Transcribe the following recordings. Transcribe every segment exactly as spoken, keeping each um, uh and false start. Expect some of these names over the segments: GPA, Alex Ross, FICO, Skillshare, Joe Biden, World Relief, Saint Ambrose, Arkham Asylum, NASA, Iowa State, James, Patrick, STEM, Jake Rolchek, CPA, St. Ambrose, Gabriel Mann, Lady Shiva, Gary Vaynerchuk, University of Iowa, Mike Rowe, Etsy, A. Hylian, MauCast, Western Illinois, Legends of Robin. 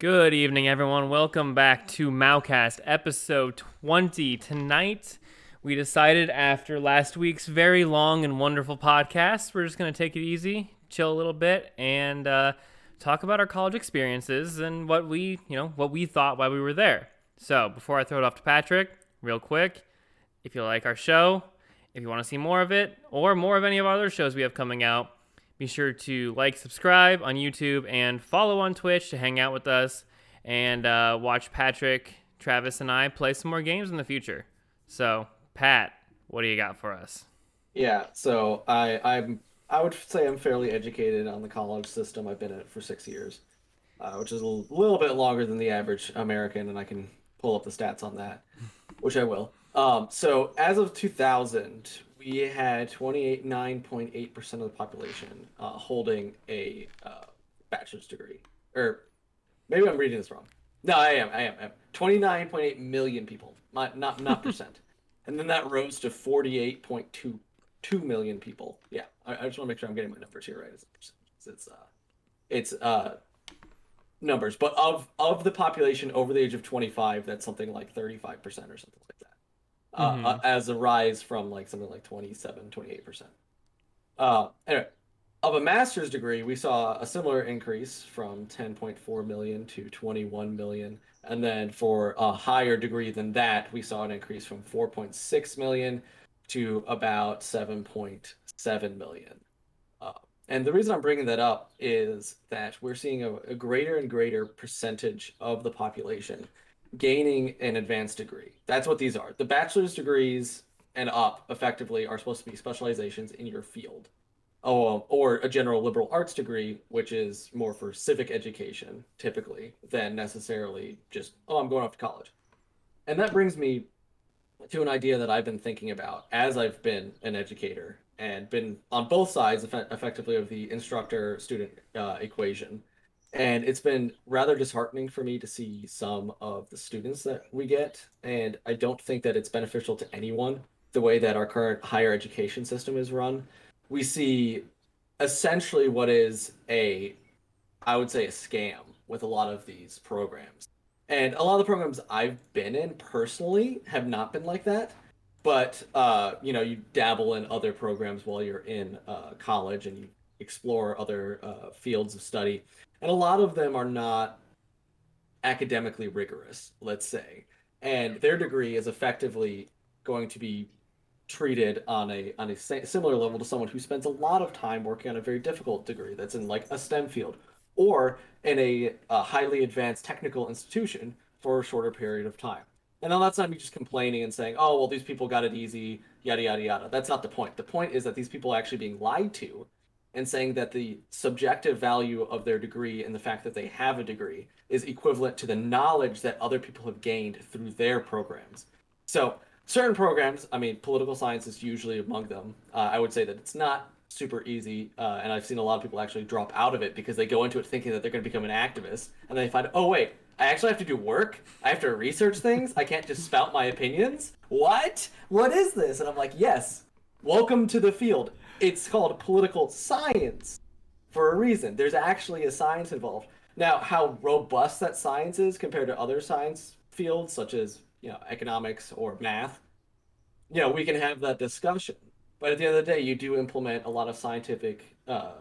Good evening, everyone. Welcome back to MauCast, episode twenty. Tonight, we decided after last week's very long and wonderful podcast, we're just going to take it easy, chill a little bit, and uh, talk about our college experiences and what we, you know, what we thought while we were there. So before I throw it off to Patrick, real quick, if you like our show, if you want to see more of it, or more of any of our other shows we have coming out, be sure to like, subscribe on YouTube, and follow on Twitch to hang out with us and uh, watch Patrick, Travis, and I play some more games in the future. So, Pat, what do you got for us? Yeah, so I I'm, I would say I'm fairly educated on the college system. I've been in it for six years, uh, which is a little bit longer than the average American, and I can pull up the stats on that, which I will. Um, so, as of two thousand... we had twenty-eight point nine percent of the population uh, holding a uh, bachelor's degree. Or maybe I'm reading this wrong. No, I am. I am. I am. twenty-nine point eight million people, not not, not percent. And then that rose to forty-eight point two two million people. Yeah, I, I just want to make sure I'm getting my numbers here right. It's it's, uh, it's uh, numbers. But of, of the population over the age of twenty-five, that's something like thirty-five percent or something like that. Uh, mm-hmm. uh, as a rise from like something like twenty-seven, twenty-eight percent. Uh, anyway, of a master's degree, we saw a similar increase from ten point four million to twenty-one million. And then for a higher degree than that, we saw an increase from four point six million to about seven point seven million. Uh, and the reason I'm bringing that up is that we're seeing a, a greater and greater percentage of the population gaining an advanced degree. That's what these are. The bachelor's degrees and up effectively are supposed to be specializations in your field. Oh, or a general liberal arts degree, which is more for civic education typically than necessarily just, oh, I'm going off to college. And that brings me to an idea that I've been thinking about as I've been an educator and been on both sides effectively of the instructor-student uh, equation. And it's been rather disheartening for me to see some of the students that we get. And I don't think that it's beneficial to anyone the way that our current higher education system is run. We see essentially what is a, I would say, a scam with a lot of these programs. And a lot of the programs I've been in personally have not been like that. But, uh, you know, you dabble in other programs while you're in uh, college and you explore other uh, fields of study. And a lot of them are not academically rigorous, let's say. And their degree is effectively going to be treated on a on a similar level to someone who spends a lot of time working on a very difficult degree that's in like a STEM field or in a, a highly advanced technical institution for a shorter period of time. And now that's not me just complaining and saying, oh, well, these people got it easy, yada, yada, yada. That's not the point. The point is that these people are actually being lied to and saying that the subjective value of their degree and the fact that they have a degree is equivalent to the knowledge that other people have gained through their programs. So certain programs, I mean, political science is usually among them. Uh, I would say that it's not super easy. Uh, and I've seen a lot of people actually drop out of it because they go into it thinking that they're going to become an activist. And they find, oh, wait, I actually have to do work. I have to research things. I can't just spout my opinions. What? What is this? And I'm like, yes, welcome to the field. It's called political science for a reason. There's actually a science involved. Now, how robust that science is compared to other science fields, such as, you know, economics or math, you know, we can have that discussion. But at the end of the day, you do implement a lot of scientific uh,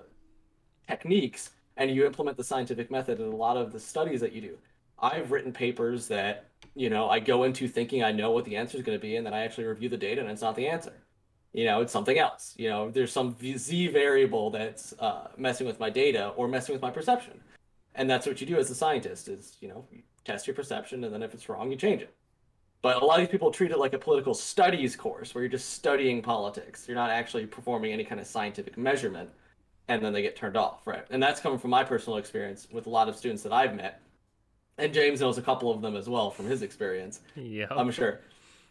techniques, and you implement the scientific method in a lot of the studies that you do. I've written papers that, you know, I go into thinking I know what the answer is going to be, and then I actually review the data, and it's not the answer. You know, it's something else. You know, there's some Z variable that's uh, messing with my data or messing with my perception. And that's what you do as a scientist is, you know, you test your perception, and then if it's wrong, you change it. But a lot of these people treat it like a political studies course where you're just studying politics. You're not actually performing any kind of scientific measurement, and then they get turned off, right? And that's coming from my personal experience with a lot of students that I've met. And James knows a couple of them as well from his experience, yeah, I'm sure.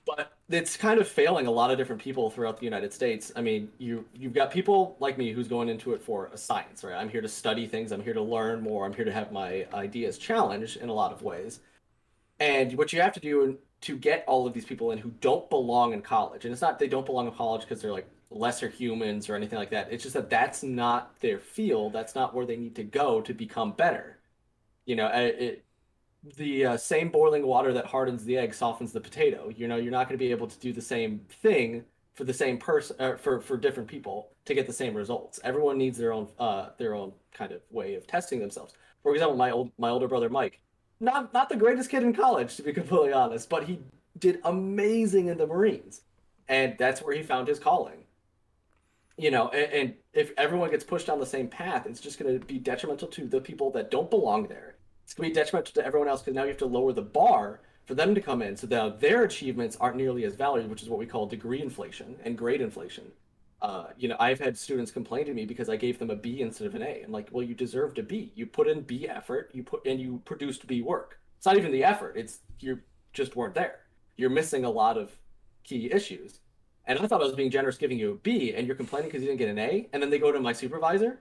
But it's kind of failing a lot of different people throughout the United States. I mean, you, you've got people like me who's going into it for a science, right? I'm here to study things. I'm here to learn more. I'm here to have my ideas challenged in a lot of ways. And what you have to do to get all of these people in who don't belong in college, and it's not they don't belong in college because they're like lesser humans or anything like that. It's just that that's not their field. That's not where they need to go to become better. You know, it, the uh, same boiling water that hardens the egg softens the potato. You know, you're not going to be able to do the same thing for the same person, uh, for for different people to get the same results. Everyone needs their own uh, their own kind of way of testing themselves. For example, my old my older brother Mike, not not the greatest kid in college, to be completely honest, but he did amazing in the Marines, and that's where he found his calling. You know, and, and if everyone gets pushed down the same path, it's just going to be detrimental to the people that don't belong there. It's going to be detrimental to everyone else because now you have to lower the bar for them to come in, so now their achievements aren't nearly as valued, which is what we call degree inflation and grade inflation. Uh, you know, I've had students complain to me because I gave them a B instead of an A. I'm like, well, you deserved a B. You put in B effort, you put and you produced B work. It's not even the effort. It's you just weren't there. You're missing a lot of key issues. And I thought I was being generous giving you a B, and you're complaining because you didn't get an A, and then they go to my supervisor?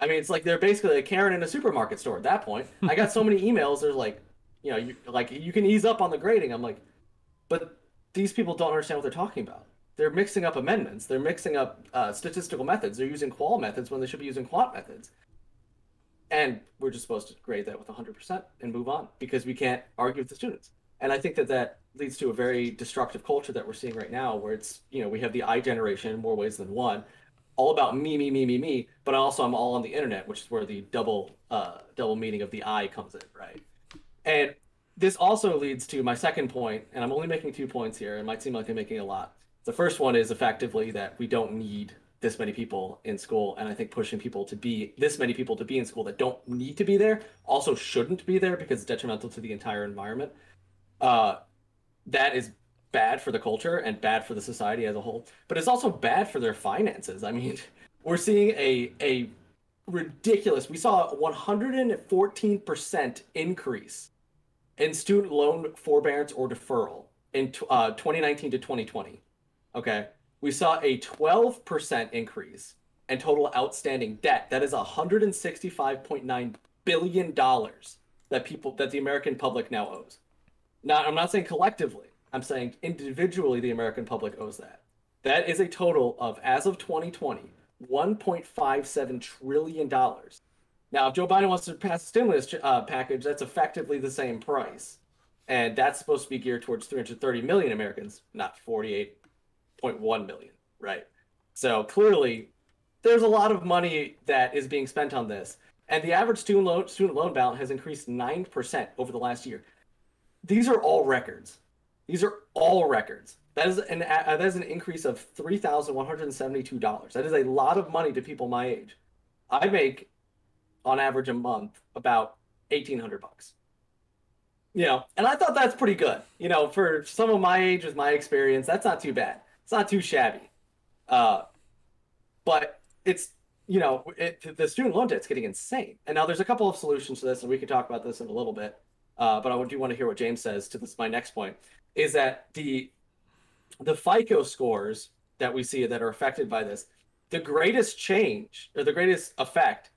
I mean, it's like they're basically a Karen in a supermarket store at that point. I got so many emails, they're like, you know, you, like, you can ease up on the grading. I'm like, but these people don't understand what they're talking about. They're mixing up amendments. They're mixing up uh, statistical methods. They're using qual methods when they should be using quant methods. And we're just supposed to grade that with one hundred percent and move on because we can't argue with the students. And I think that that leads to a very destructive culture that we're seeing right now where it's, you know, we have the I generation in more ways than one, all about me, me, me, me, me, but also I'm all on the internet, which is where the double uh, double meaning of the I comes in, right? And this also leads to my second point, and I'm only making two points here. It might seem like I'm making a lot. The first one is effectively that we don't need this many people in school, and I think pushing people to be this many people to be in school that don't need to be there also shouldn't be there because it's detrimental to the entire environment. Uh, that is bad for the culture and bad for the society as a whole, but it's also bad for their finances. I mean, we're seeing a a ridiculous, we saw a one hundred fourteen percent increase in student loan forbearance or deferral in uh, twenty nineteen to twenty twenty. Okay, we saw a twelve percent increase in total outstanding debt. That is one hundred sixty-five point nine billion dollars that people, that the American public now owes. Now, I'm not saying collectively. I'm saying individually the American public owes that. That is a total of, as of twenty twenty, one point five seven trillion dollars. Now, if Joe Biden wants to pass a stimulus uh, package, that's effectively the same price. And that's supposed to be geared towards three hundred thirty million Americans, not forty-eight point one million, right? So clearly, there's a lot of money that is being spent on this. And the average student loan, student loan balance has increased nine percent over the last year. These are all records. These are all records. That is an uh, that is an increase of three thousand one hundred seventy-two dollars. That is a lot of money to people my age. I make, on average a month, about eighteen hundred bucks. You know, and I thought that's pretty good. You know, for someone my age with my experience, that's not too bad. It's not too shabby. Uh, but it's, you know, it, the student loan debt's getting insane. And now there's a couple of solutions to this, and we can talk about this in a little bit. Uh, but I do want to hear what James says to this. My next point is that the the FICO scores that we see that are affected by this, the greatest change or the greatest effect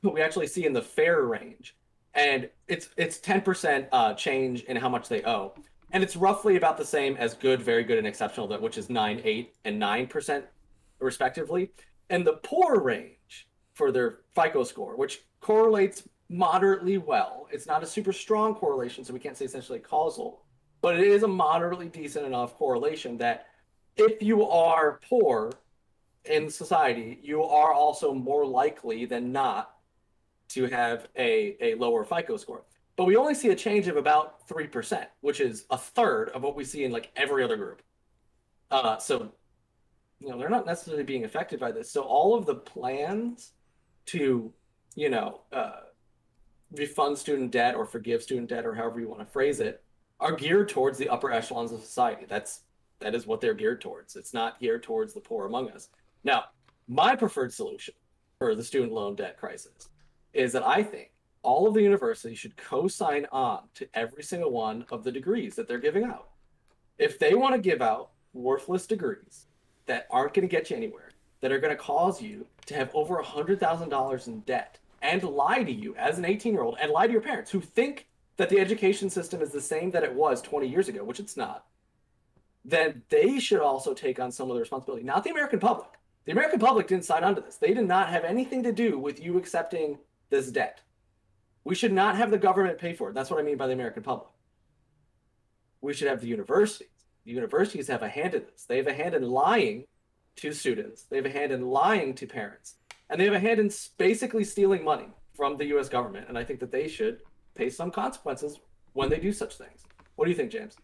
we actually see in the fair range, and it's it's ten percent uh, change in how much they owe, and it's roughly about the same as good, very good, and exceptional, that which is nine, eight, and nine percent respectively, and the poor range for their FICO score, which correlates moderately well. It's not a super strong correlation, so we can't say essentially causal, but it is a moderately decent enough correlation that if you are poor in society, you are also more likely than not to have a, a lower FICO score. But we only see a change of about three percent, which is a third of what we see in like every other group. Uh, so, you know, they're not necessarily being affected by this. So all of the plans to, you know, uh, refund student debt or forgive student debt or however you want to phrase it are geared towards the upper echelons of society. That's that is what they're geared towards. It's not geared towards the poor among us. Now, my preferred solution for the student loan debt crisis is that I think all of the universities should co-sign on to every single one of the degrees that they're giving out. If they want to give out worthless degrees that aren't going to get you anywhere, that are going to cause you to have over one hundred thousand dollars in debt, and lie to you as an eighteen-year-old, and lie to your parents who think that the education system is the same that it was twenty years ago, which it's not, then they should also take on some of the responsibility, not the American public. The American public didn't sign on to this. They did not have anything to do with you accepting this debt. We should not have the government pay for it. That's what I mean by the American public. We should have the universities. The universities have a hand in this. They have a hand in lying to students. They have a hand in lying to parents. And they have a hand in basically stealing money from the U S government. And I think that they should pay some consequences when they do such things. What do you think, James?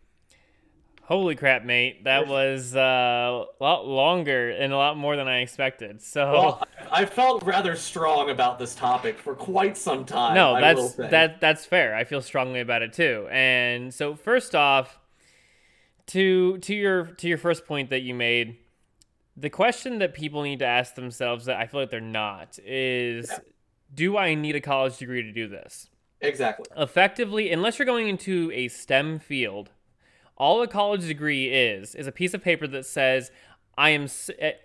Holy crap, mate. That was uh, a lot longer and a lot more than I expected. So well, I felt rather strong about this topic for quite some time. No, that's I will say. that that's fair. I feel strongly about it too. And so first off, to to your to your first point that you made, the question that people need to ask themselves that I feel like they're not is, yeah. do I need a college degree to do this? Exactly. Effectively, unless you're going into a STEM field, all a college degree is, is a piece of paper that says, I am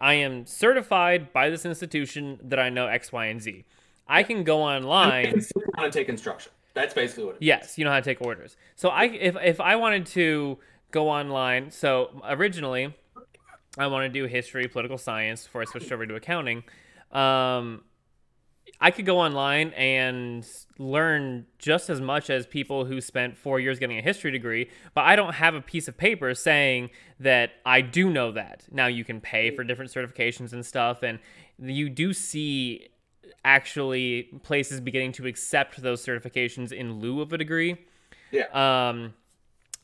I am certified by this institution that I know X, Y, and Z. I can go online. I can sit down and take instruction. That's basically what it is. Yes, you know how to take orders. So I, if, if I wanted to go online, so originally I wanted to do history, political science before I switched over to accounting. Um, I could go online and learn just as much as people who spent four years getting a history degree, but I don't have a piece of paper saying that I do know that. Now you can pay for different certifications and stuff, and you do see actually places beginning to accept those certifications in lieu of a degree. Yeah. Um,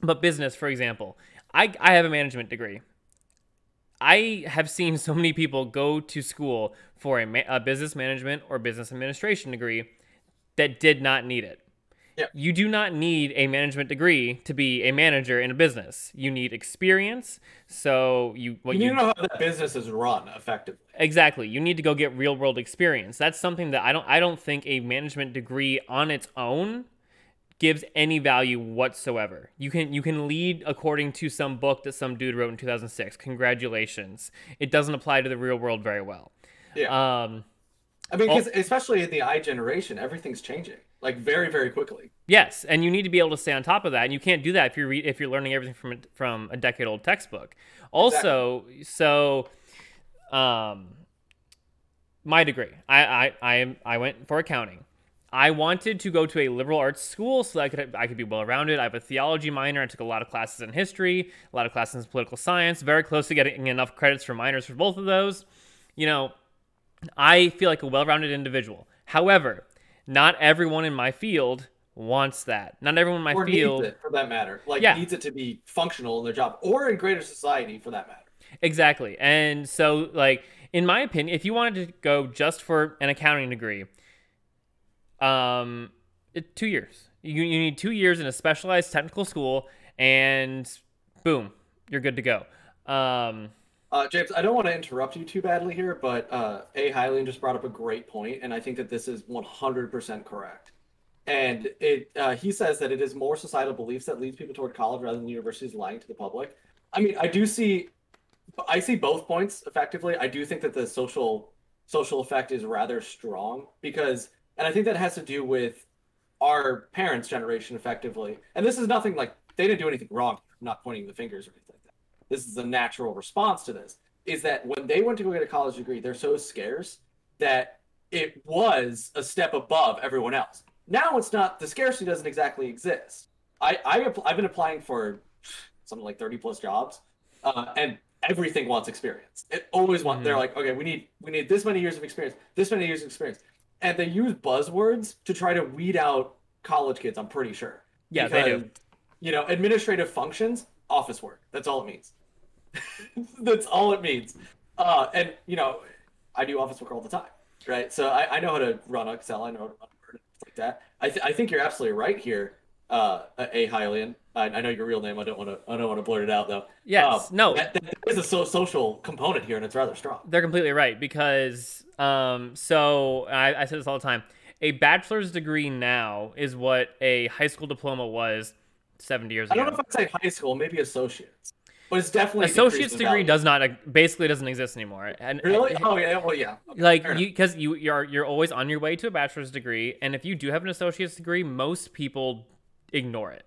but business, for example, I, I have a management degree. I have seen so many people go to school for a, ma- a business management or business administration degree that did not need it. Yep. You do not need a management degree to be a manager in a business. You need experience. So you what you, you know how the business is run effectively. Exactly. You need to go get real world experience. That's something that I don't I don't think a management degree on its own gives any value whatsoever. You can you can lead according to some book that some dude wrote in two thousand six. Congratulations. It doesn't apply to the real world very well. Yeah. Um, I mean, because especially in the I generation, everything's changing like very, very quickly. Yes, and you need to be able to stay on top of that, and you can't do that if you're re- if you're learning everything from from a decade old textbook. Also, exactly. so. Um, my degree, I I I I went for accounting. I wanted to go to a liberal arts school so that I could, I could be well-rounded. I have a theology minor. I took a lot of classes in history, a lot of classes in political science, very close to getting enough credits for minors for both of those. You know, I feel like a well-rounded individual. However, not everyone in my field wants that. Not everyone in my or field... needs it, for that matter. Like, yeah. needs it to be functional in their job or in greater society, for that matter. Exactly. And so, like, in my opinion, if you wanted to go just for an accounting degree... Um, it, two years. You you need two years in a specialized technical school, and boom, you're good to go. Um, uh, James, I don't want to interrupt you too badly here, but uh, A. Hylian just brought up a great point, and I think that this is one hundred percent correct. And it uh, he says that it is more societal beliefs that leads people toward college rather than universities lying to the public. I mean, I do see, I see both points effectively. I do think that the social social effect is rather strong because. And I think that has to do with our parents' generation, effectively. And this is nothing like they didn't do anything wrong. I'm not pointing the fingers or anything like that. This is a natural response to this, is that when they went to go get a college degree, they're so scarce that it was a step above everyone else. Now it's not, the scarcity doesn't exactly exist. I, I, I've been applying for something like thirty plus jobs, uh, and everything wants experience. It always wants, mm-hmm. They're like, okay, we need we need this many years of experience, this many years of experience. And they use buzzwords to try to weed out college kids, I'm pretty sure. Yeah, because, they do. You know, administrative functions, office work. That's all it means. That's all it means. Uh, and, you know, I do office work all the time, right? So I, I know how to run Excel. I know how to run Word, like that. I, th- I think you're absolutely right here, uh, A. Hylian. I, I know your real name. I don't want to I don't want to blurt it out, though. Yes, um, no. That, that, there's a so- social component here, and it's rather strong. They're completely right, because... Um, so I, I said this all the time, a bachelor's degree now is what a high school diploma was seventy years ago. I don't know if I'd say high school, maybe associate's, but it's definitely associate's degree does not, basically doesn't exist anymore. And really? Oh yeah. Well, yeah. Okay, like you, cause you, you're, you're always on your way to a bachelor's degree. And if you do have an associate's degree, most people ignore it.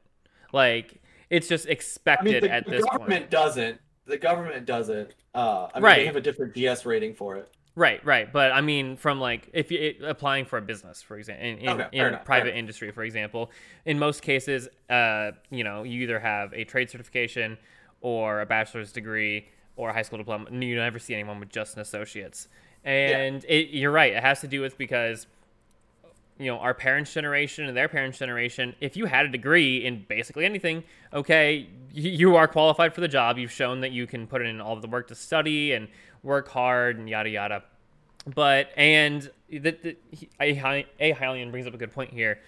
Like it's just expected I mean, the, at the this point. The government doesn't, the government doesn't, uh, I mean, right. They have a different D S rating for it. Right, right. But I mean, from like if you it, applying for a business, for example, in, in, okay, in private industry, for example, in most cases, uh, you know, you either have a trade certification or a bachelor's degree or a high school diploma. You never see anyone with just an associate's. And yeah. it, you're right. It has to do with because, you know, our parents' generation and their parents' generation, if you had a degree in basically anything, okay, you, you are qualified for the job. You've shown that you can put in all of the work to study and work hard and yada, yada. But, and the, the, A. Hylian brings up a good point here,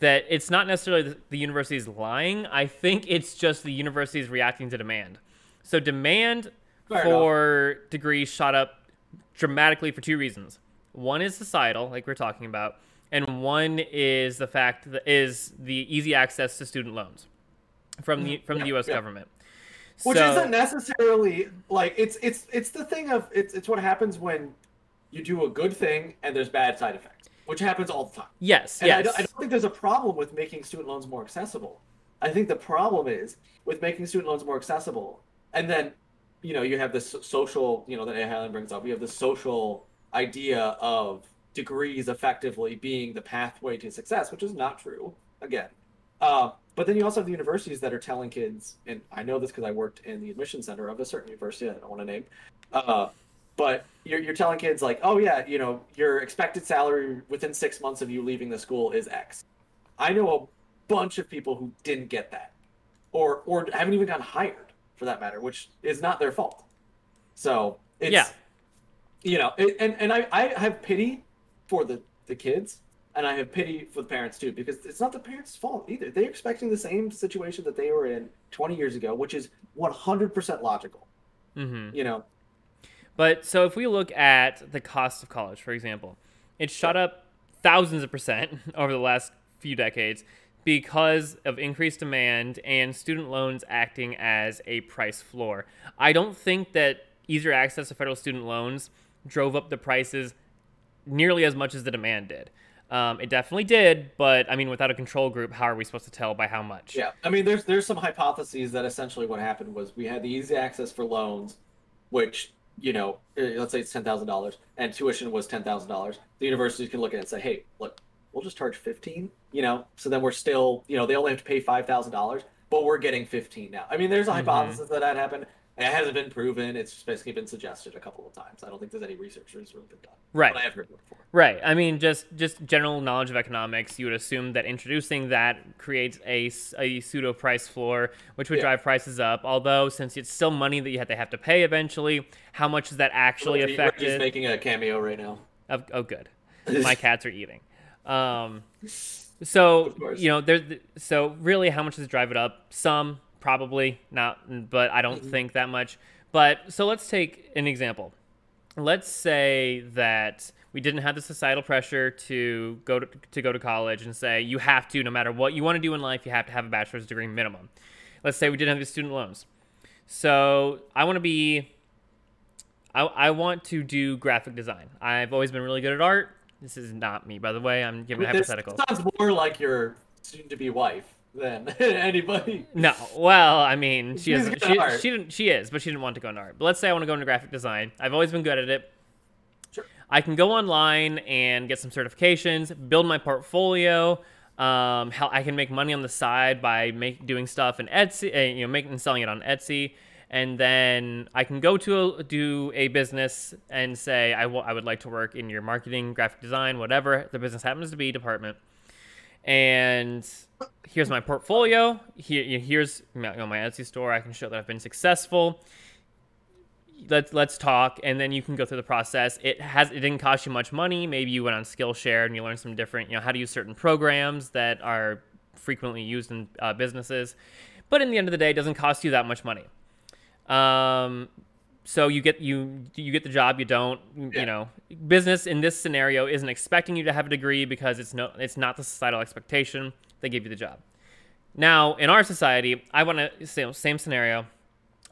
that it's not necessarily the, the university's lying. I think it's just the university's reacting to demand. So demand Fair for enough. degrees shot up dramatically for two reasons. One is societal, like we're talking about. And one is the fact that is the easy access to student loans from the from yeah, the U S yeah. government, which so, isn't necessarily like it's it's it's the thing of it's it's what happens when you do a good thing and there's bad side effects, which happens all the time. Yes, and yes. I don't, I don't think there's a problem with making student loans more accessible. I think the problem is with making student loans more accessible, and then you know you have this social you know that A. Hylian brings up. You have the social idea of degrees effectively being the pathway to success, which is not true, again. Uh, but then you also have the universities that are telling kids, and I know this because I worked in the admission center of a certain university I don't want to name, uh, but you're, you're telling kids like, oh yeah, you know, your expected salary within six months of you leaving the school is X. I know a bunch of people who didn't get that or, or haven't even gotten hired for that matter, which is not their fault. So it's, yeah. you know, it, and, and I, I have pity for the, the kids, and I have pity for the parents too, because it's not the parents' fault either. They're expecting the same situation that they were in twenty years ago, which is one hundred percent logical, mm-hmm. you know? But so if we look at the cost of college, for example, it shot up thousands of percent over the last few decades because of increased demand and student loans acting as a price floor. I don't think that easier access to federal student loans drove up the prices nearly as much as the demand did. Um, it definitely did, but I mean, without a control group, how are we supposed to tell by how much? Yeah, I mean, there's there's some hypotheses that essentially what happened was we had the easy access for loans, which, you know, let's say it's ten thousand dollars, and tuition was ten thousand dollars. The universities can look at it and say, hey, look, we'll just charge fifteen, you know, so then we're still, you know, they only have to pay five thousand dollars, but we're getting fifteen now. I mean, there's a mm-hmm. hypothesis that that happened. It hasn't been proven. It's just basically been suggested a couple of times. I don't think there's any research that's really been done. Right. But I have heard it before. Right. I mean, just, just general knowledge of economics, you would assume that introducing that creates a, a pseudo price floor, which would yeah. drive prices up. Although, since it's still money that you have to have to pay eventually, how much does that actually Reggie, affect Reggie's it? Making a cameo right now. Oh, oh good. My cats are eating. Um, so, you know, there. So really, how much does it drive it up? Some. Probably not, but I don't mm-hmm. think that much. But so let's take an example. Let's say that we didn't have the societal pressure to go to, to go to college and say you have to, no matter what you want to do in life, you have to have a bachelor's degree minimum. Let's say we didn't have the student loans. So I want to be, I, I want to do graphic design. I've always been really good at art. This is not me, by the way. I'm giving I mean, a hypothetical. This sounds more like your soon-to-be wife than anybody. No, well, I mean, she is she, she, she didn't she is, but she didn't want to go into art. But let's say I want to go into graphic design. I've always been good at it. Sure. I can go online and get some certifications, build my portfolio. Um, how I can make money on the side by make doing stuff in Etsy, uh, you know, making and selling it on Etsy, and then I can go to a, do a business and say I, w- I would like to work in your marketing, graphic design, whatever the business happens to be department. And here's my portfolio. Here, here's you know, my Etsy store. I can show that I've been successful. Let's let's talk, and then you can go through the process. It has it didn't cost you much money. Maybe you went on Skillshare and you learned some different, you know, how to use certain programs that are frequently used in uh, businesses. But in the end of the day, it doesn't cost you that much money. Um, so you get you you get the job. You don't, yeah. you know, business in this scenario isn't expecting you to have a degree because it's no it's not the societal expectation. They give you the job. Now, in our society, I want to say, same scenario.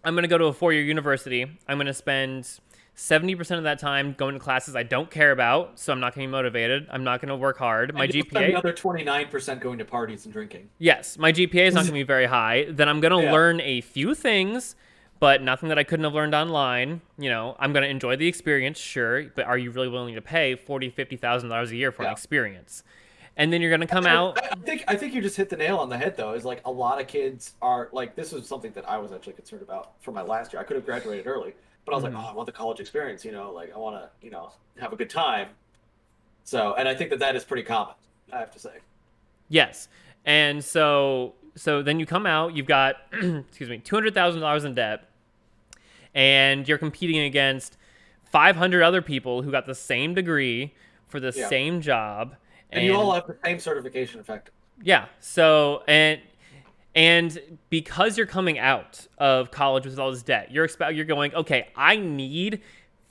I'm going to go to a four-year university. I'm going to spend seventy percent of that time going to classes I don't care about, so I'm not going to be motivated. I'm not going to work hard. My G P A... another twenty-nine percent going to parties and drinking. Yes. My G P A is not going to be very high. Then I'm going to yeah. learn a few things, but nothing that I couldn't have learned online. You know, I'm going to enjoy the experience, sure, but are you really willing to pay forty thousand dollars, fifty thousand dollars a year for yeah. an experience? And then you're going to come I, out. I think I think you just hit the nail on the head, though, is like a lot of kids are like, this is something that I was actually concerned about for my last year. I could have graduated early, but I was mm-hmm. like, oh, I want the college experience, you know, like I want to, you know, have a good time. So, and I think that that is pretty common, I have to say. Yes. And so, so then you come out, you've got, excuse me, two hundred thousand dollars in debt, and you're competing against five hundred other people who got the same degree for the yeah. same job. And, and you all have the same certification effect. Yeah. So, and and because you're coming out of college with all this debt, you're expe- you're going, okay, I need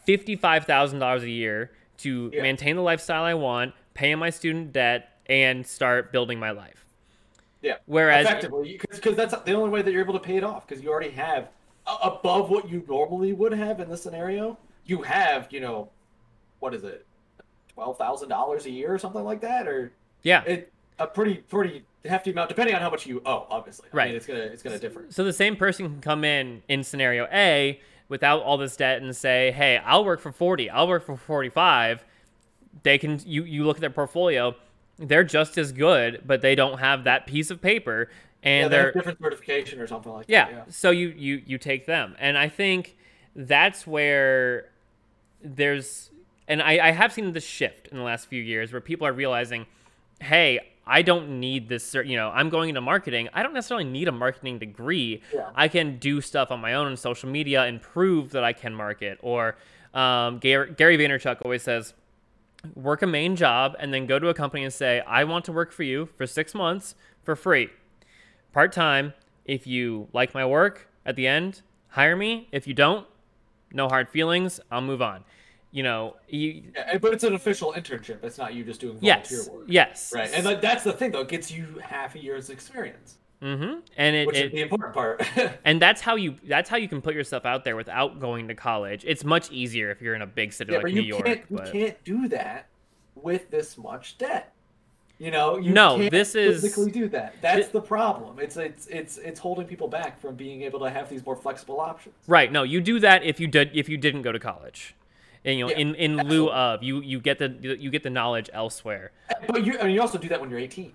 fifty-five thousand dollars a year to yeah. maintain the lifestyle I want, pay my student debt, and start building my life. Yeah. Whereas, effectively, because that's the only way that you're able to pay it off, because you already have above what you normally would have in this scenario. You have, you know, what is it? twelve thousand dollars a year or something like that, or yeah, it, a pretty pretty hefty amount depending on how much you owe, obviously. Right. I mean, it's gonna it's gonna differ. So the same person can come in in scenario A without all this debt and say, hey, I'll work for forty, I'll work for forty-five. They can you you look at their portfolio, they're just as good, but they don't have that piece of paper and yeah, they they're have different certification or something like yeah. that. Yeah. So you you you take them, and I think that's where there's. And I, I have seen this shift in the last few years where people are realizing, hey, I don't need this, you know, I'm going into marketing. I don't necessarily need a marketing degree. Yeah. I can do stuff on my own on social media and prove that I can market. Or um, Gary, Gary Vaynerchuk always says, work a main job and then go to a company and say, I want to work for you for six months for free. Part-time, if you like my work at the end, hire me. If you don't, no hard feelings, I'll move on. You know, you, yeah, but it's an official internship. It's not you just doing volunteer yes, work. Yes. Right. And like, that's the thing, though. It gets you half a year's experience. Mm-hmm. And it, which it, is the important part. And that's how you that's how you can put yourself out there without going to college. It's much easier if you're in a big city yeah, like but New you York. Can't, but... You can't do that with this much debt. You know, you no, can't this is... physically do that. That's it, the problem. It's it's it's it's holding people back from being able to have these more flexible options. Right. No, you do that if you did if you didn't go to college. And, you know, yeah, in, in lieu of you, you get the you get the knowledge elsewhere. But you and you also do that when you're eighteen,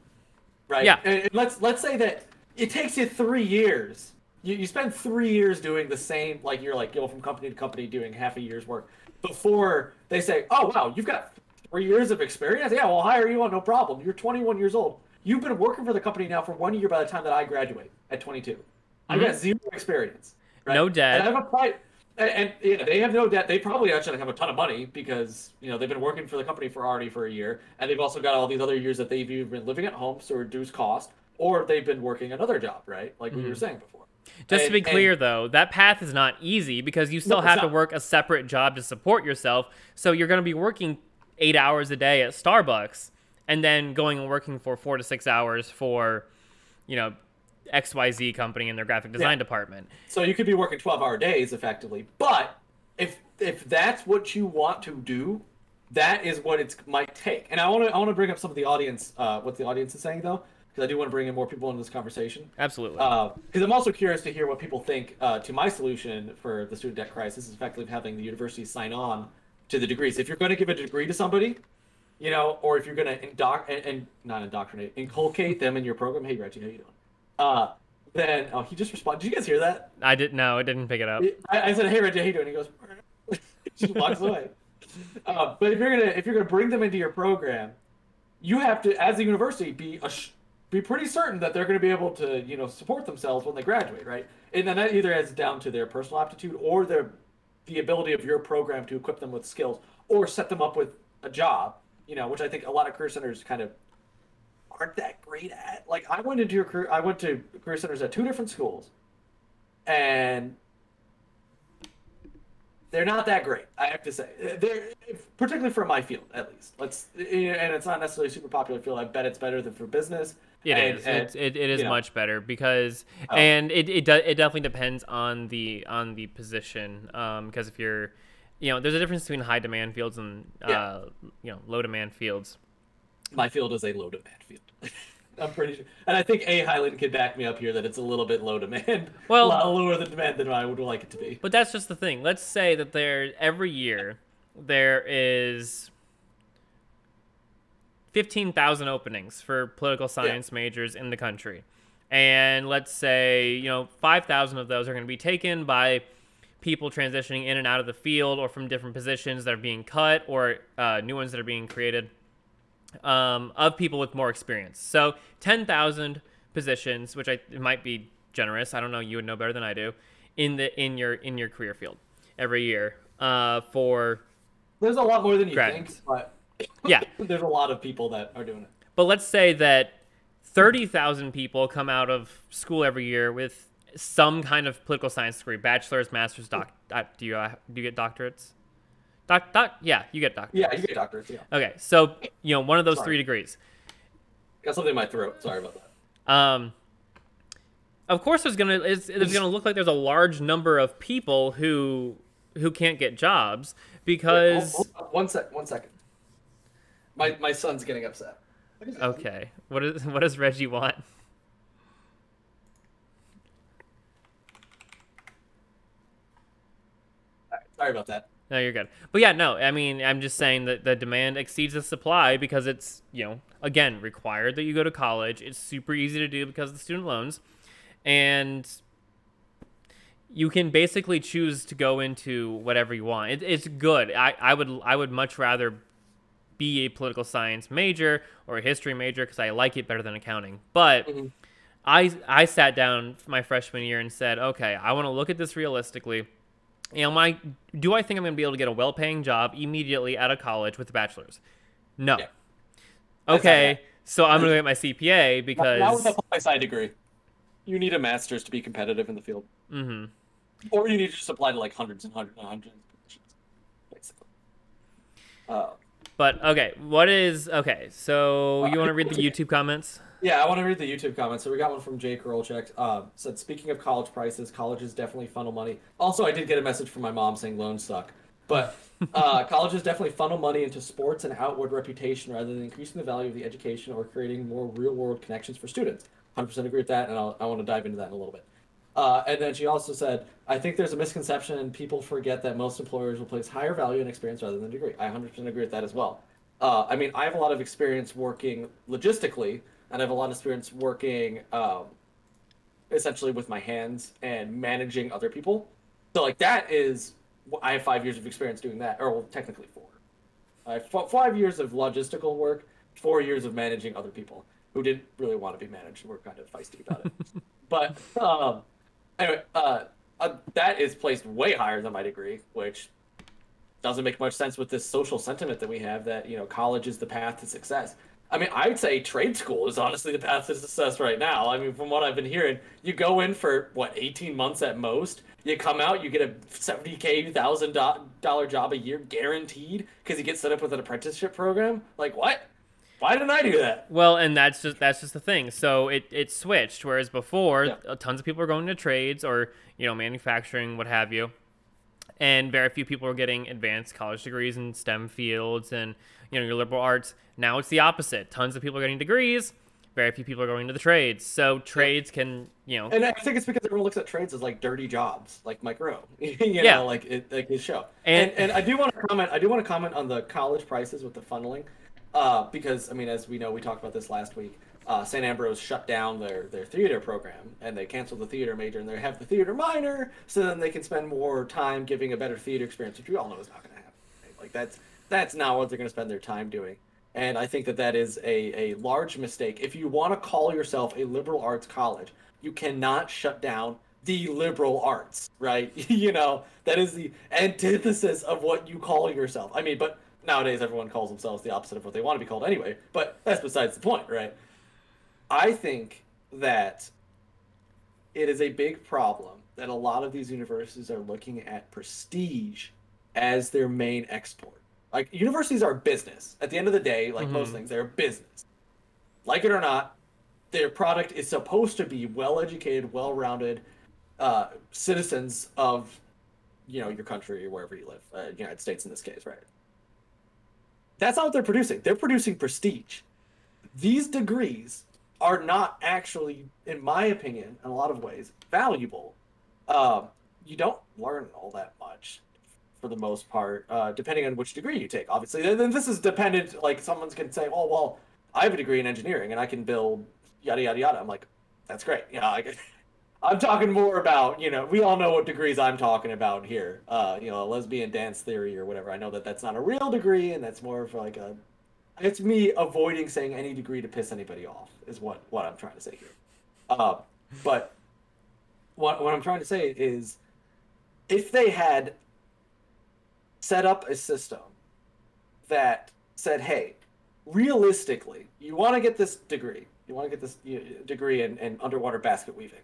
right? Yeah. And let's let's say that it takes you three years. You you spend three years doing the same, like you're like go from company to company doing half a year's work before they say, oh wow, you've got three years of experience. Yeah, we'll hire you on no problem. You're twenty-one years old. You've been working for the company now for one year by the time that I graduate at twenty-two. Mm-hmm. I've got zero experience. Right? No debt. And I've applied. And, and you know, they have no debt. They probably actually have a ton of money because, you know, they've been working for the company for already for a year. And they've also got all these other years that they've either been living at home to so reduce cost, or they've been working another job, right? Like mm-hmm. we were saying before. Just and, to be clear, and, though, that path is not easy because you still no, have not. to work a separate job to support yourself. So you're going to be working eight hours a day at Starbucks and then going and working for four to six hours for, you know, X Y Z company in their graphic design yeah. department. So you could be working twelve-hour days effectively, but if if that's what you want to do, that is what it might take. And I want to I want to bring up some of the audience, uh, what the audience is saying, though, because I do want to bring in more people into this conversation. Absolutely. Because uh, I'm also curious to hear what people think uh, to my solution for the student debt crisis is effectively having the university sign on to the degrees. If you're going to give a degree to somebody, you know, or if you're going to indoc- and, and not indoctrinate, inculcate them in your program. Hey, Reggie, how you doing? Uh, then, oh, he just responded. Did you guys hear that? I didn't, no, I didn't pick it up. I, I said, hey, Reggie, how you doing? He goes, he just walks away. Uh, but if you're going to, if you're going to bring them into your program, you have to, as a university, be, a, be pretty certain that they're going to be able to, you know, support themselves when they graduate, right? And then that either adds down to their personal aptitude or their, the ability of your program to equip them with skills or set them up with a job, you know, which I think a lot of career centers kind of aren't that great at. Like I went into your career, I went to career centers at two different schools, and they're not that great. I have to say, they're particularly for my field, at least. Let's, and it's not necessarily a super popular field. I bet it's better than for business. It and, is. And, it, it, it is much know. better because, oh. and it it do, it definitely depends on the on the position. Um, because if you're, you know, there's a difference between high demand fields and uh, yeah. you know, low demand fields. My field is a low demand field. I'm pretty sure. And I think A. Highland could back me up here that it's a little bit low demand. Well, a lot lower the demand than I would like it to be. But that's just the thing. Let's say that there every year there is fifteen thousand openings for political science yeah. majors in the country. And let's say, you know, five thousand of those are going to be taken by people transitioning in and out of the field or from different positions that are being cut or uh, new ones that are being created um, of people with more experience. So ten thousand positions, which I it might be generous. I don't know. You would know better than I do in the in your in your career field every year uh, for. There's a lot more than you graduates. think, but yeah, there's a lot of people that are doing it. But let's say that thirty thousand people come out of school every year with some kind of political science degree, bachelor's, master's, doc. Do you uh, do you get doctorates? Doc, doc. Yeah, you get doctorates. Yeah, you get doctorates. Yeah. Okay, so you know one of those Sorry. three degrees. Got something in my throat. Sorry about that. Um, of course, there's gonna it's, it's gonna look like there's a large number of people who who can't get jobs because Wait, hold, hold, one sec, one second. My my son's getting upset. What okay, what is what does Reggie want? Sorry about that. No, you're good. But yeah, no, I mean, I'm just saying that the demand exceeds the supply because it's, you know, again, required that you go to college. It's super easy to do because of the student loans. And you can basically choose to go into whatever you want. It, it's good. I, I would I would much rather be a political science major or a history major because I like it better than accounting. But mm-hmm. I I sat down my freshman year and said, okay, I want to look at this realistically. Am I, do I think I'm going to be able to get a well-paying job immediately out of college with a bachelor's? No. Yeah. Okay, so I'm going to get my C P A because... Now with a supply side degree, you need a master's to be competitive in the field. Mm-hmm. Or you need to just apply to like hundreds and hundreds and hundreds of positions, basically. Uh, but, okay, what is... Okay, so you want to read the YouTube comments? Yeah, I want to read the YouTube comments. So we got one from Jake Rolchek. Um, said, speaking of college prices, colleges definitely funnel money. Also, I did get a message from my mom saying loans suck. But uh, colleges definitely funnel money into sports and outward reputation rather than increasing the value of the education or creating more real-world connections for students. one hundred percent agree with that, and I'll, I want to dive into that in a little bit. Uh, and then she also said, I think there's a misconception and people forget that most employers will place higher value and experience rather than degree. I one hundred percent agree with that as well. Uh, I mean, I have a lot of experience working logistically, and I have a lot of experience working um, essentially with my hands and managing other people. So like that is, I have five years of experience doing that, or well, technically four. I have five years of logistical work, four years of managing other people who didn't really want to be managed. We're kind of feisty about it. But um, anyway, uh, uh, that is placed way higher than my degree, which doesn't make much sense with this social sentiment that we have that, you know, college is the path to success. I mean, I'd say trade school is honestly the path to success right now. I mean, from what I've been hearing, you go in for, what, eighteen months at most. You come out, you get a seventy thousand dollars job a year guaranteed because you get set up with an apprenticeship program. Like, what? Why didn't I do that? Well, and that's just that's just the thing. So it, it switched, whereas before, yeah. tons of people were going to trades or, you know, manufacturing, what have you. And very few people are getting advanced college degrees in STEM fields and, you know, your liberal arts. Now it's the opposite. Tons of people are getting degrees. Very few people are going to the trades. So trades can, you know. And I think it's because everyone looks at trades as like dirty jobs, like Mike Rowe, you yeah. know, like it, like his show. And, and and I do want to comment. I do want to comment on the college prices with the funneling, uh, because I mean, as we know, we talked about this last week. Uh, Saint Ambrose shut down their, their theater program, and they canceled the theater major, and they have the theater minor, so then they can spend more time giving a better theater experience, which we all know is not going to happen. Right? Like that's that's not what they're going to spend their time doing, and I think that that is a, a large mistake. If you want to call yourself a liberal arts college, you cannot shut down the liberal arts, right? You know, that is the antithesis of what you call yourself. I mean, but nowadays everyone calls themselves the opposite of what they want to be called anyway, but that's besides the point, right? I think that it is a big problem that a lot of these universities are looking at prestige as their main export. Like, universities are business. At the end of the day, like mm-hmm. most things, they're a business. Like it or not, their product is supposed to be well-educated, well-rounded uh, citizens of, you know, your country or wherever you live, uh, United States in this case, right? That's not what they're producing. They're producing prestige. These degrees are not actually, in my opinion, in a lot of ways, valuable. Um, you don't learn all that much for the most part, uh, depending on which degree you take. Obviously, then this is dependent. Like, someone can say, oh, well, I have a degree in engineering and I can build yada, yada, yada. I'm like, that's great. You know, I, I'm talking more about, you know, we all know what degrees I'm talking about here. Uh, you know, lesbian dance theory or whatever. I know that that's not a real degree, and that's more for like a, it's me avoiding saying any degree to piss anybody off is what, what I'm trying to say here. Uh, but what what I'm trying to say is, if they had set up a system that said, hey, realistically, you want to get this degree, you want to get this degree in, in underwater basket weaving,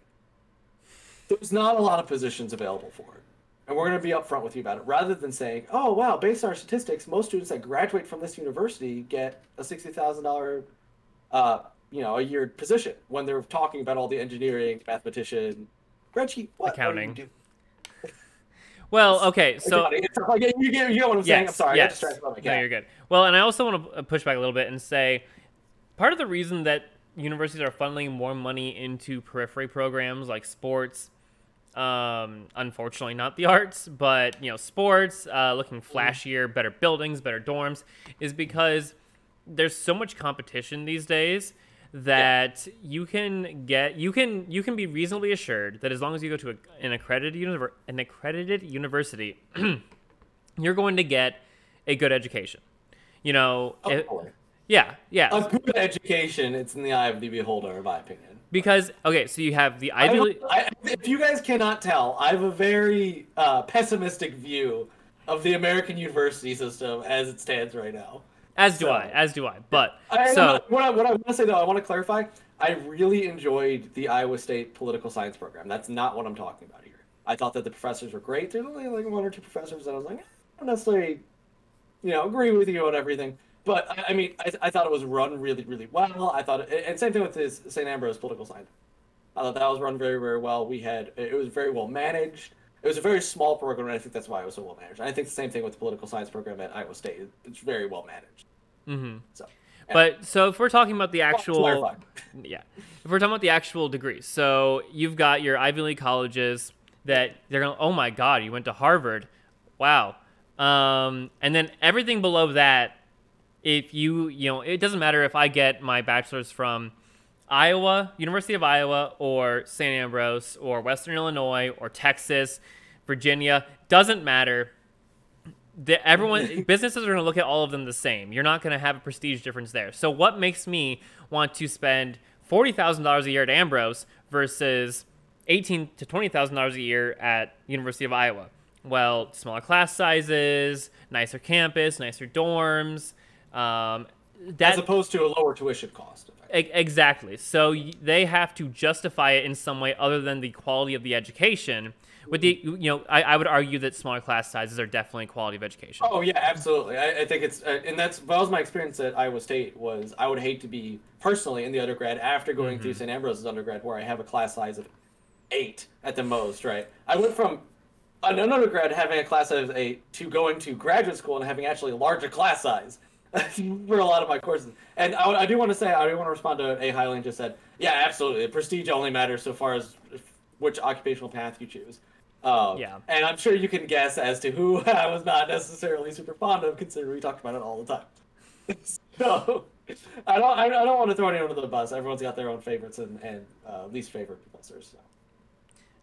there's not a lot of positions available for it. And we're going to be upfront with you about it, rather than saying, oh, wow, based on our statistics, most students that graduate from this university get a sixty thousand dollars uh, you know, a year position, when they're talking about all the engineering, mathematician, Reggie, what accounting. Are you doing? Well, okay, so you, you know what I'm yes, saying. I'm sorry. Yes. I just tried to no, you're good. Well, and I also want to push back a little bit and say, part of the reason that universities are funneling more money into periphery programs like sports, um, unfortunately not the arts, but you know, sports, uh, looking flashier, better buildings, better dorms, is because there's so much competition these days that yeah. you can get you can you can be reasonably assured that as long as you go to a, an accredited univer- an accredited university, you're going to get a good education. You know, oh, it, yeah, yeah. A good education, it's in the eye of the beholder, in my opinion. Because okay, so you have the Ivy League. If you guys cannot tell, I have a very uh, pessimistic view of the American university system as it stands right now. As do so, I, as do I. But I, so not, what I what I want to say though, I want to clarify. I really enjoyed the Iowa State political science program. That's not what I'm talking about here. I thought that the professors were great. There's only like one or two professors that I was like, I don't necessarily, you know, agree with you on everything. But I, I mean, I, I thought it was run really, really well. I thought, it, and same thing with this Saint Ambrose political science. I thought that was run very, very well. We had it was very well managed. It was a very small program, and I think that's why it was so well managed. And I think the same thing with the political science program at Iowa State. It's very well managed. Mm-hmm. So, yeah. But so if we're talking about the actual, well, yeah, if we're talking about the actual degrees, so you've got your Ivy League colleges that they're going, oh my God, you went to Harvard. Wow. Um, and then everything below that, if you, you know, it doesn't matter if I get my bachelor's from Iowa, University of Iowa, or Saint Ambrose, or Western Illinois, or Texas, Virginia, doesn't matter. The, everyone, businesses are going to look at all of them the same. You're not going to have a prestige difference there. So what makes me want to spend forty thousand dollars a year at Ambrose versus eighteen thousand to twenty thousand dollars a year at University of Iowa? Well, smaller class sizes, nicer campus, nicer dorms. Um, that, As opposed to a lower tuition cost. E- exactly. So they have to justify it in some way other than the quality of the education. With the, you know, I, I would argue that smaller class sizes are definitely quality of education. Oh yeah, absolutely. I, I think it's, uh, and that's that was my experience at Iowa State. Was I would hate to be personally in the undergrad after going mm-hmm. through Saint Ambrose's undergrad, where I have a class size of eight at the most. Right. I went from an undergrad having a class size of eight to going to graduate school and having actually a larger class size for a lot of my courses. And I, I do want to say, I do want to respond to A. Highland just said, yeah, absolutely. Prestige only matters so far as which occupational path you choose. Um, yeah. And I'm sure you can guess as to who I was not necessarily super fond of, considering we talked about it all the time. So I don't, I don't want to throw anyone under the bus. Everyone's got their own favorites and, and uh, least favorite professors. So.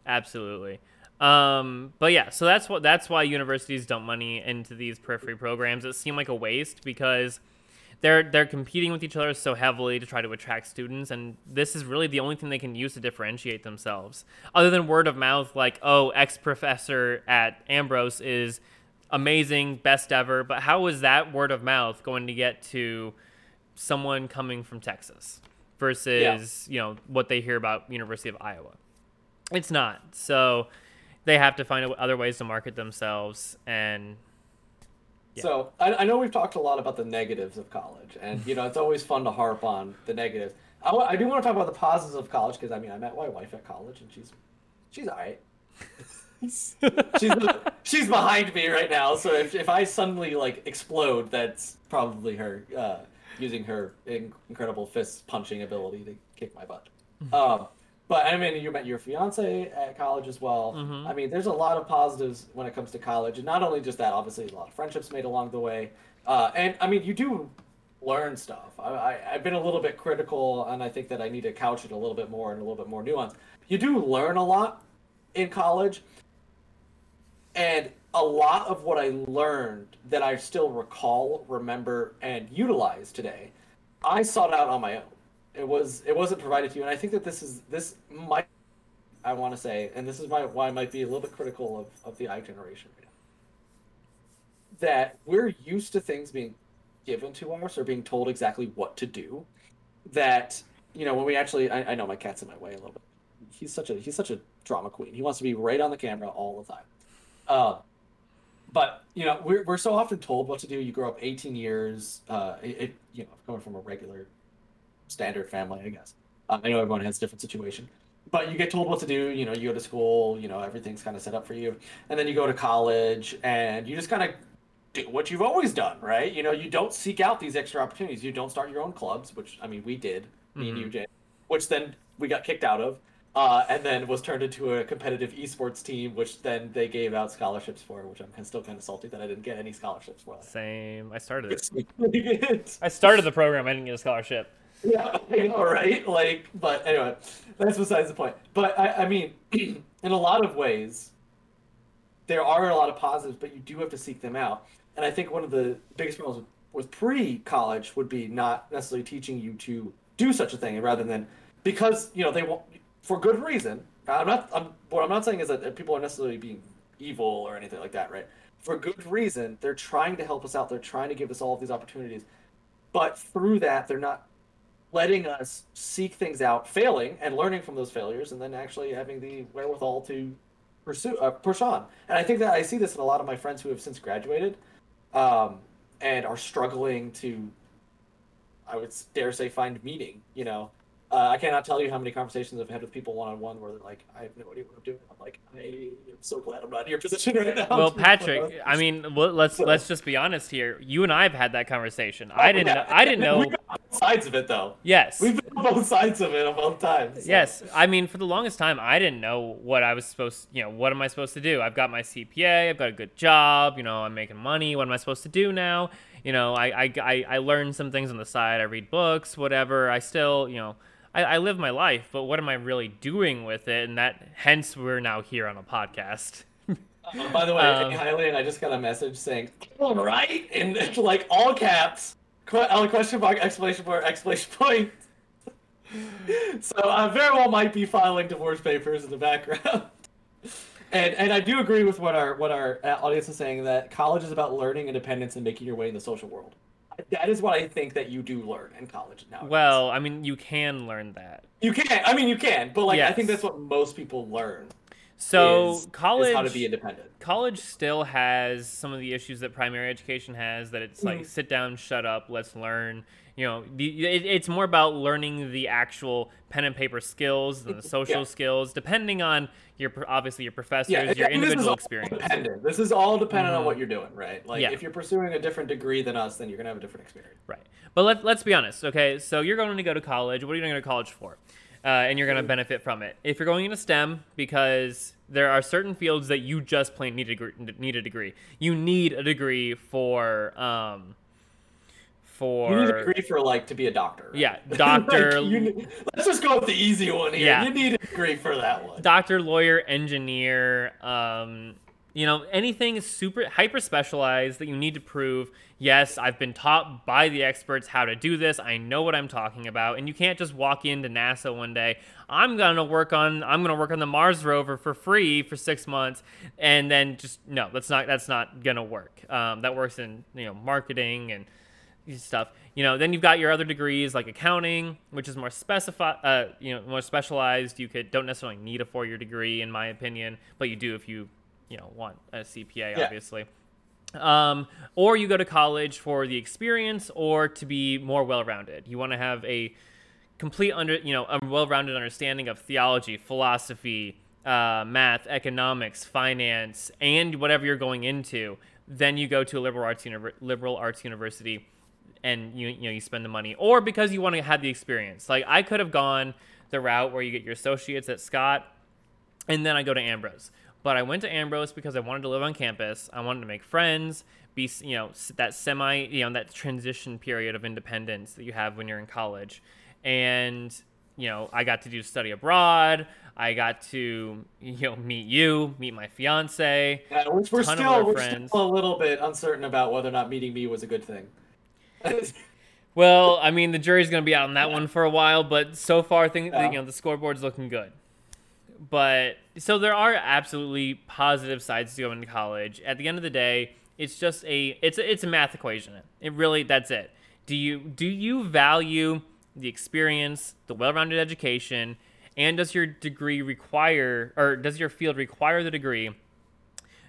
Absolutely. Um, but yeah, so that's what that's why universities dump money into these periphery programs. It seemed like a waste because they're they're competing with each other so heavily to try to attract students, and this is really the only thing they can use to differentiate themselves, other than word of mouth, like, oh, X professor at Ambrose is amazing, best ever. But how is that word of mouth going to get to someone coming from Texas versus yeah. you know what they hear about University of Iowa? It's not. So they have to find other ways to market themselves. And yeah. So I, I know we've talked a lot about the negatives of college, and you know it's always fun to harp on the negatives. I, w- I do want to talk about the positives of college, because I mean I met my wife at college, and she's she's all right. she's she's behind me right now, so if if I suddenly like explode, that's probably her. Uh, using her incredible fist punching ability to kick my butt. Mm-hmm. Um, but I mean, you met your fiance at college as well. Mm-hmm. I mean, there's a lot of positives when it comes to college, and not only just that, obviously a lot of friendships made along the way. Uh, and I mean, you do learn stuff. I, I, I've been a little bit critical, and I think that I need to couch it a little bit more and a little bit more nuance. You do learn a lot in college, and a lot of what I learned that I still recall, remember, and utilize today, I sought out on my own. It was it wasn't provided to you, and I think that this is this might I want to say, and this is my why I might be a little bit critical of, of the I generation right now. That we're used to things being given to us or being told exactly what to do. That, you know, when we actually, I, I know my cat's in my way a little bit. He's such a he's such a drama queen. He wants to be right on the camera all the time. Uh, but you know, we're we're so often told what to do. You grow up eighteen years. Uh, it, it you know, coming from a regular, standard family, I guess. Um, I know everyone has a different situation, but you get told what to do. You know, you go to school. You know, everything's kind of set up for you, and then you go to college, and you just kind of do what you've always done, right? You know, you don't seek out these extra opportunities. You don't start your own clubs, which I mean, we did, mm-hmm. me and you, James, which then we got kicked out of. Uh, and then was turned into a competitive esports team, which then they gave out scholarships for, which I'm still kind of salty that I didn't get any scholarships for. Same. I started it. I started the program. I didn't get a scholarship. Yeah, I know, right? Like, but anyway, that's besides the point. But I, I mean, in a lot of ways, there are a lot of positives, but you do have to seek them out. And I think one of the biggest problems with pre-college would be not necessarily teaching you to do such a thing, rather than because, you know, they won't. For good reason. I'm not. I'm, what I'm not saying is that people are necessarily being evil or anything like that, right? For good reason, they're trying to help us out. They're trying to give us all of these opportunities, but through that, they're not letting us seek things out, failing and learning from those failures, and then actually having the wherewithal to pursue, uh, push on. And I think that I see this in a lot of my friends who have since graduated, um, and are struggling to, I would dare say, find meaning. You know. Uh, I cannot tell you how many conversations I've had with people one-on-one where they're like, I have no idea what I'm doing. I'm like, I am so glad I'm not in your position right now. Well, Patrick, I mean, well, let's let's just be honest here. You and I have had that conversation. I didn't know, I didn't know. We've been on both sides of it, though. Yes. We've been on both sides of it both times. So. Yes. I mean, for the longest time, I didn't know what I was supposed to, you know, what am I supposed to do? I've got my C P A. I've got a good job. You know, I'm making money. What am I supposed to do now? You know, I, I, I learned some things on the side. I read books, whatever. I still, you know. I live my life, but what am I really doing with it? And that, hence, we're now here on a podcast. Uh, by the way, um, Hylian, I just got a message saying, all right, in like all caps, question mark, exclamation mark, exclamation point. So I very well might be filing divorce papers in the background. And and I do agree with what our what our audience is saying, that college is about learning independence and making your way in the social world. That is what I think that you do learn in college now. Well, I mean, you can learn that. You can. I mean, you can. But, like, yes. I think that's what most people learn. So is, college is how to be independent. College still has some of the issues that primary education has, that it's like, mm-hmm. sit down, shut up, let's learn. You know, the, it, it's more about learning the actual pen and paper skills and the social yeah. skills, depending on your obviously your professors, yeah, your individual experience. This is all dependent mm-hmm. on what you're doing, right? Like, yeah. if you're pursuing a different degree than us, then you're gonna have a different experience, right? But let's let's be honest, okay? So you're going to go to college. What are you going to college for? Uh, and you're going to benefit from it. If you're going into STEM, because there are certain fields that you just plain need a degree, need a degree. You need a degree for um, for you need a degree for like to be a doctor. Right? Yeah, doctor. Like, you, let's just go with the easy one here. Yeah. You need a degree for that one. Doctor, lawyer, engineer. Um, you know, anything super hyper specialized that you need to prove. Yes, I've been taught by the experts how to do this. I know what I'm talking about. And you can't just walk into NASA one day. I'm going to work on I'm going to work on the Mars rover for free for six months. And then just no, that's not that's not going to work. Um, that works in, you know, marketing and stuff. You know, then you've got your other degrees like accounting, which is more specified, uh, you know, more specialized. You could don't necessarily need a four year degree, in my opinion, but you do if you, you know, want a C P A, yeah. obviously. Um, or you go to college for the experience, or to be more well-rounded. You want to have a complete under, you know, a well-rounded understanding of theology, philosophy, uh, math, economics, finance, and whatever you're going into. Then you go to a liberal arts, uni- liberal arts university, and you, you know, you spend the money, or because you want to have the experience. Like, I could have gone the route where you get your associates at Scott and then I go to Ambrose. But I went to Ambrose because I wanted to live on campus. I wanted to make friends, be, you know, that semi, you know, that transition period of independence that you have when you're in college. And, you know, I got to do study abroad. I got to, you know, meet you, meet my fiance. Yeah, which we're still, we're still a little bit uncertain about whether or not meeting me was a good thing. Well, I mean, the jury's going to be out on that yeah. one for a while, but so far, things, yeah. you know, the scoreboard's looking good. But so there are absolutely positive sides to going to college. At the end of the day, it's just a it's a, it's a math equation. It really that's it. Do you do you value the experience, the well-rounded education, and does your degree require or does your field require the degree?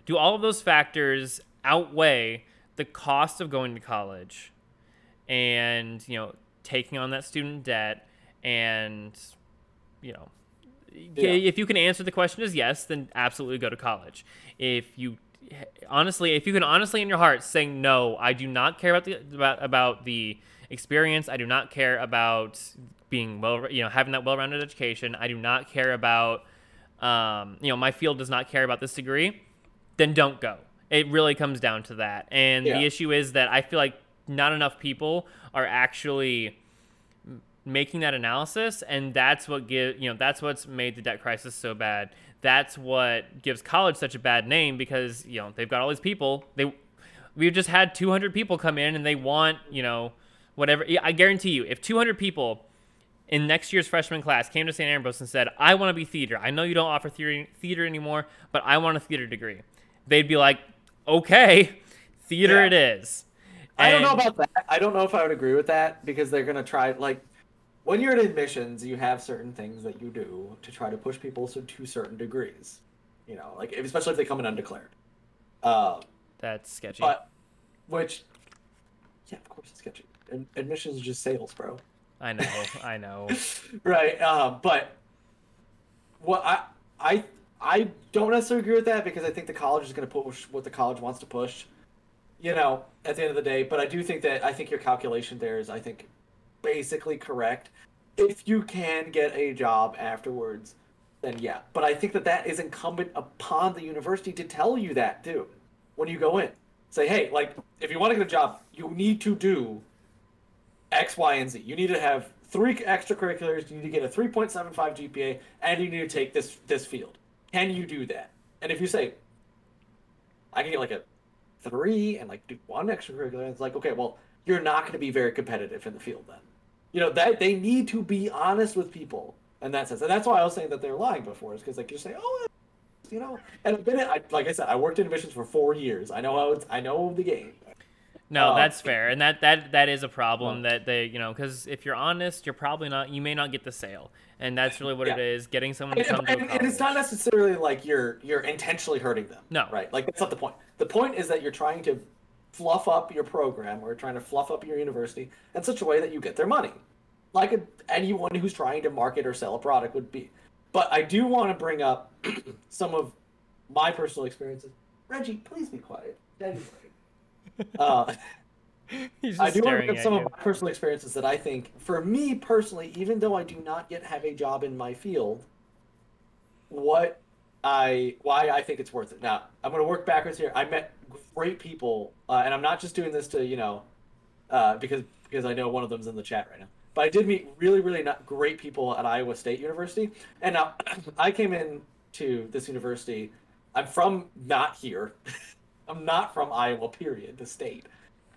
Do all of those factors outweigh the cost of going to college and, you know, taking on that student debt? And, you know, yeah. if you can answer the question is yes, then absolutely go to college. If you honestly, if you can honestly in your heart say, no, I do not care about the, about, about the experience. I do not care about being well, you know, having that well-rounded education. I do not care about, um, you know, my field does not care about this degree, then don't go. It really comes down to that. And yeah. the issue is that I feel like not enough people are actually making that analysis, and that's what give you know that's what's made the debt crisis so bad. That's what gives college such a bad name, because, you know, they've got all these people. They we've just had two hundred people come in, and they want, you know, whatever. I guarantee you, if two hundred people in next year's freshman class came to Saint Ambrose and said, "I want to be theater. I know you don't offer theater theater anymore, but I want a theater degree," they'd be like, "Okay, theater yeah. it is." And I don't know about that. I don't know if I would agree with that, because they're gonna try like. When you're at admissions, you have certain things that you do to try to push people to certain degrees, you know, like especially if they come in undeclared. Um, That's sketchy. But, which, yeah, of course it's sketchy. Admissions is just sales, bro. I know, I know. Right, uh, but what I I I don't necessarily agree with that, because I think the college is going to push what the college wants to push, you know, at the end of the day. But I do think that I think your calculation there is I think. basically correct. If you can get a job afterwards, then yeah. But I think that that is incumbent upon the university to tell you that too. When you go in, say, hey, like, if you want to get a job, you need to do X, Y, and Z. You need to have three extracurriculars. You need to get a three point seven five G P A, and you need to take this this field. Can you do that? And if you say, I can get like a three and like do one extracurricular, it's like, okay, well, you're not going to be very competitive in the field then. You know, that they need to be honest with people in that sense. And that's why I was saying that they're lying before, is because, like, you say, oh, you know, and I've been, I, like I said, I worked in admissions for four years. I know how it's, I know the game. No, um, that's fair. And that, that, that is a problem well, that they, you know, because if you're honest, you're probably not, you may not get the sale. And that's really what yeah. it is, getting someone to come and, to and, and it's not necessarily like you're, you're intentionally hurting them. No. Right. Like, that's not the point. The point is that you're trying to fluff up your program, or trying to fluff up your university in such a way that you get their money, like a, anyone who's trying to market or sell a product would be. But I do want to bring up some of my personal experiences. Reggie, please be quiet. uh, He's I do want to bring up some you. of my personal experiences that I think, for me personally, even though I do not yet have a job in my field, what I why I think it's worth it. Now, I'm going to work backwards here. I met great people, uh, and I'm not just doing this to, you know, uh, because because I know one of them's in the chat right now. But I did meet really, really not great people at Iowa State University. And now I came in to this university. I'm from not here. I'm not from Iowa, period, the state.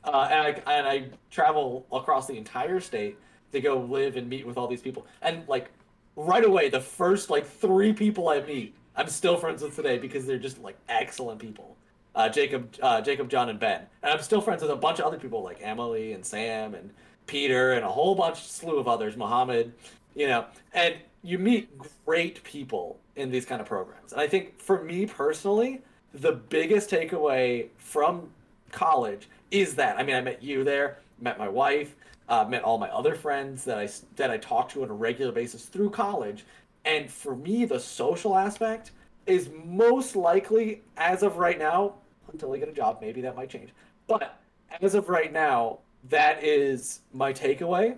Uh, and, I, and I travel across the entire state to go live and meet with all these people. And, like, right away, the first, like, three people I meet, I'm still friends with today, because they're just, like, excellent people. Uh, Jacob, uh, Jacob, John, and Ben. And I'm still friends with a bunch of other people, like Emily and Sam and Peter and a whole bunch slew of others, Muhammad, you know. And you meet great people in these kind of programs. And I think for me personally, the biggest takeaway from college is that. I mean, I met you there, met my wife, uh, met all my other friends that I, that I talk to on a regular basis through college. And for me, the social aspect is most likely, as of right now, until I get a job, maybe that might change. But as of right now, that is my takeaway,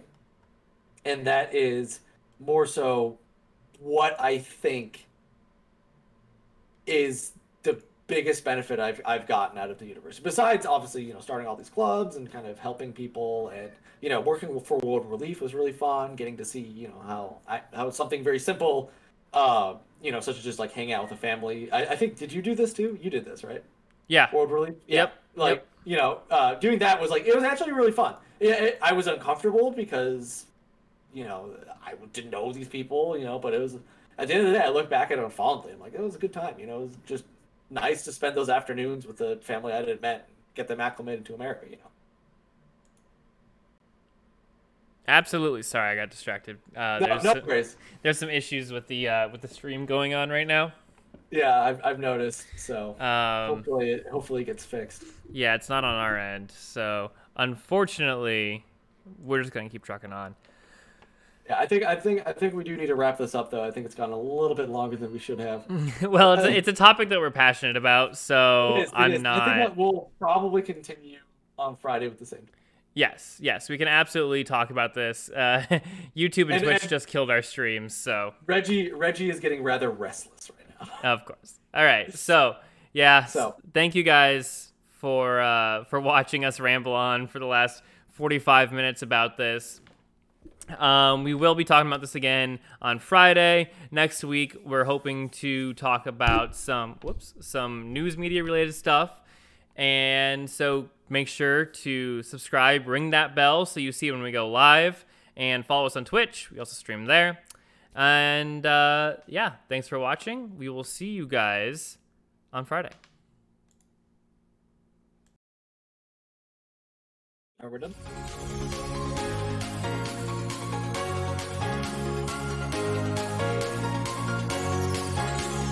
and that is more so what I think is the biggest benefit I've I've gotten out of the university. Besides, obviously, you know, starting all these clubs and kind of helping people, and you know, working for World Relief was really fun. Getting to see, you know, how I, how something very simple, uh, you know, such as just like hanging out with a family. I, I think did you do this too? You did this, right? Yeah. World Relief. Yep. Yeah. Like yep. you know, uh, doing that was like it was actually really fun. It, it, I was uncomfortable because, you know, I didn't know these people, you know, but it was, at the end of the day, I look back at it fondly. I'm like, it was a good time, you know, it was just nice to spend those afternoons with the family I didn't met, get them acclimated to America, you know. Absolutely. Sorry, I got distracted. Uh, no, there's, no worries. Some, there's some issues with the uh, with the stream going on right now. Yeah, I've I've noticed. So um, hopefully, it, hopefully it gets fixed. Yeah, it's not on our end. So unfortunately, we're just gonna keep trucking on. Yeah, I think I think I think we do need to wrap this up, though. I think it's gone a little bit longer than we should have. Well, it's a, it's a topic that we're passionate about, so it is, it I'm is. not. I think that we'll probably continue on Friday with the same. Yes, yes, we can absolutely talk about this. Uh, YouTube and, and Twitch and just killed our streams, so Reggie Reggie is getting rather restless right now. Of course. All right, so yeah, so thank you guys for uh, for watching us ramble on for the last forty-five minutes about this. Um, we will be talking about this again on Friday. Next week, we're hoping to talk about some, whoops, some news media related stuff. And so make sure to subscribe, ring that bell so you see when we go live, and follow us on Twitch. We also stream there. And, uh, yeah, thanks for watching. We will see you guys on Friday. Are we done?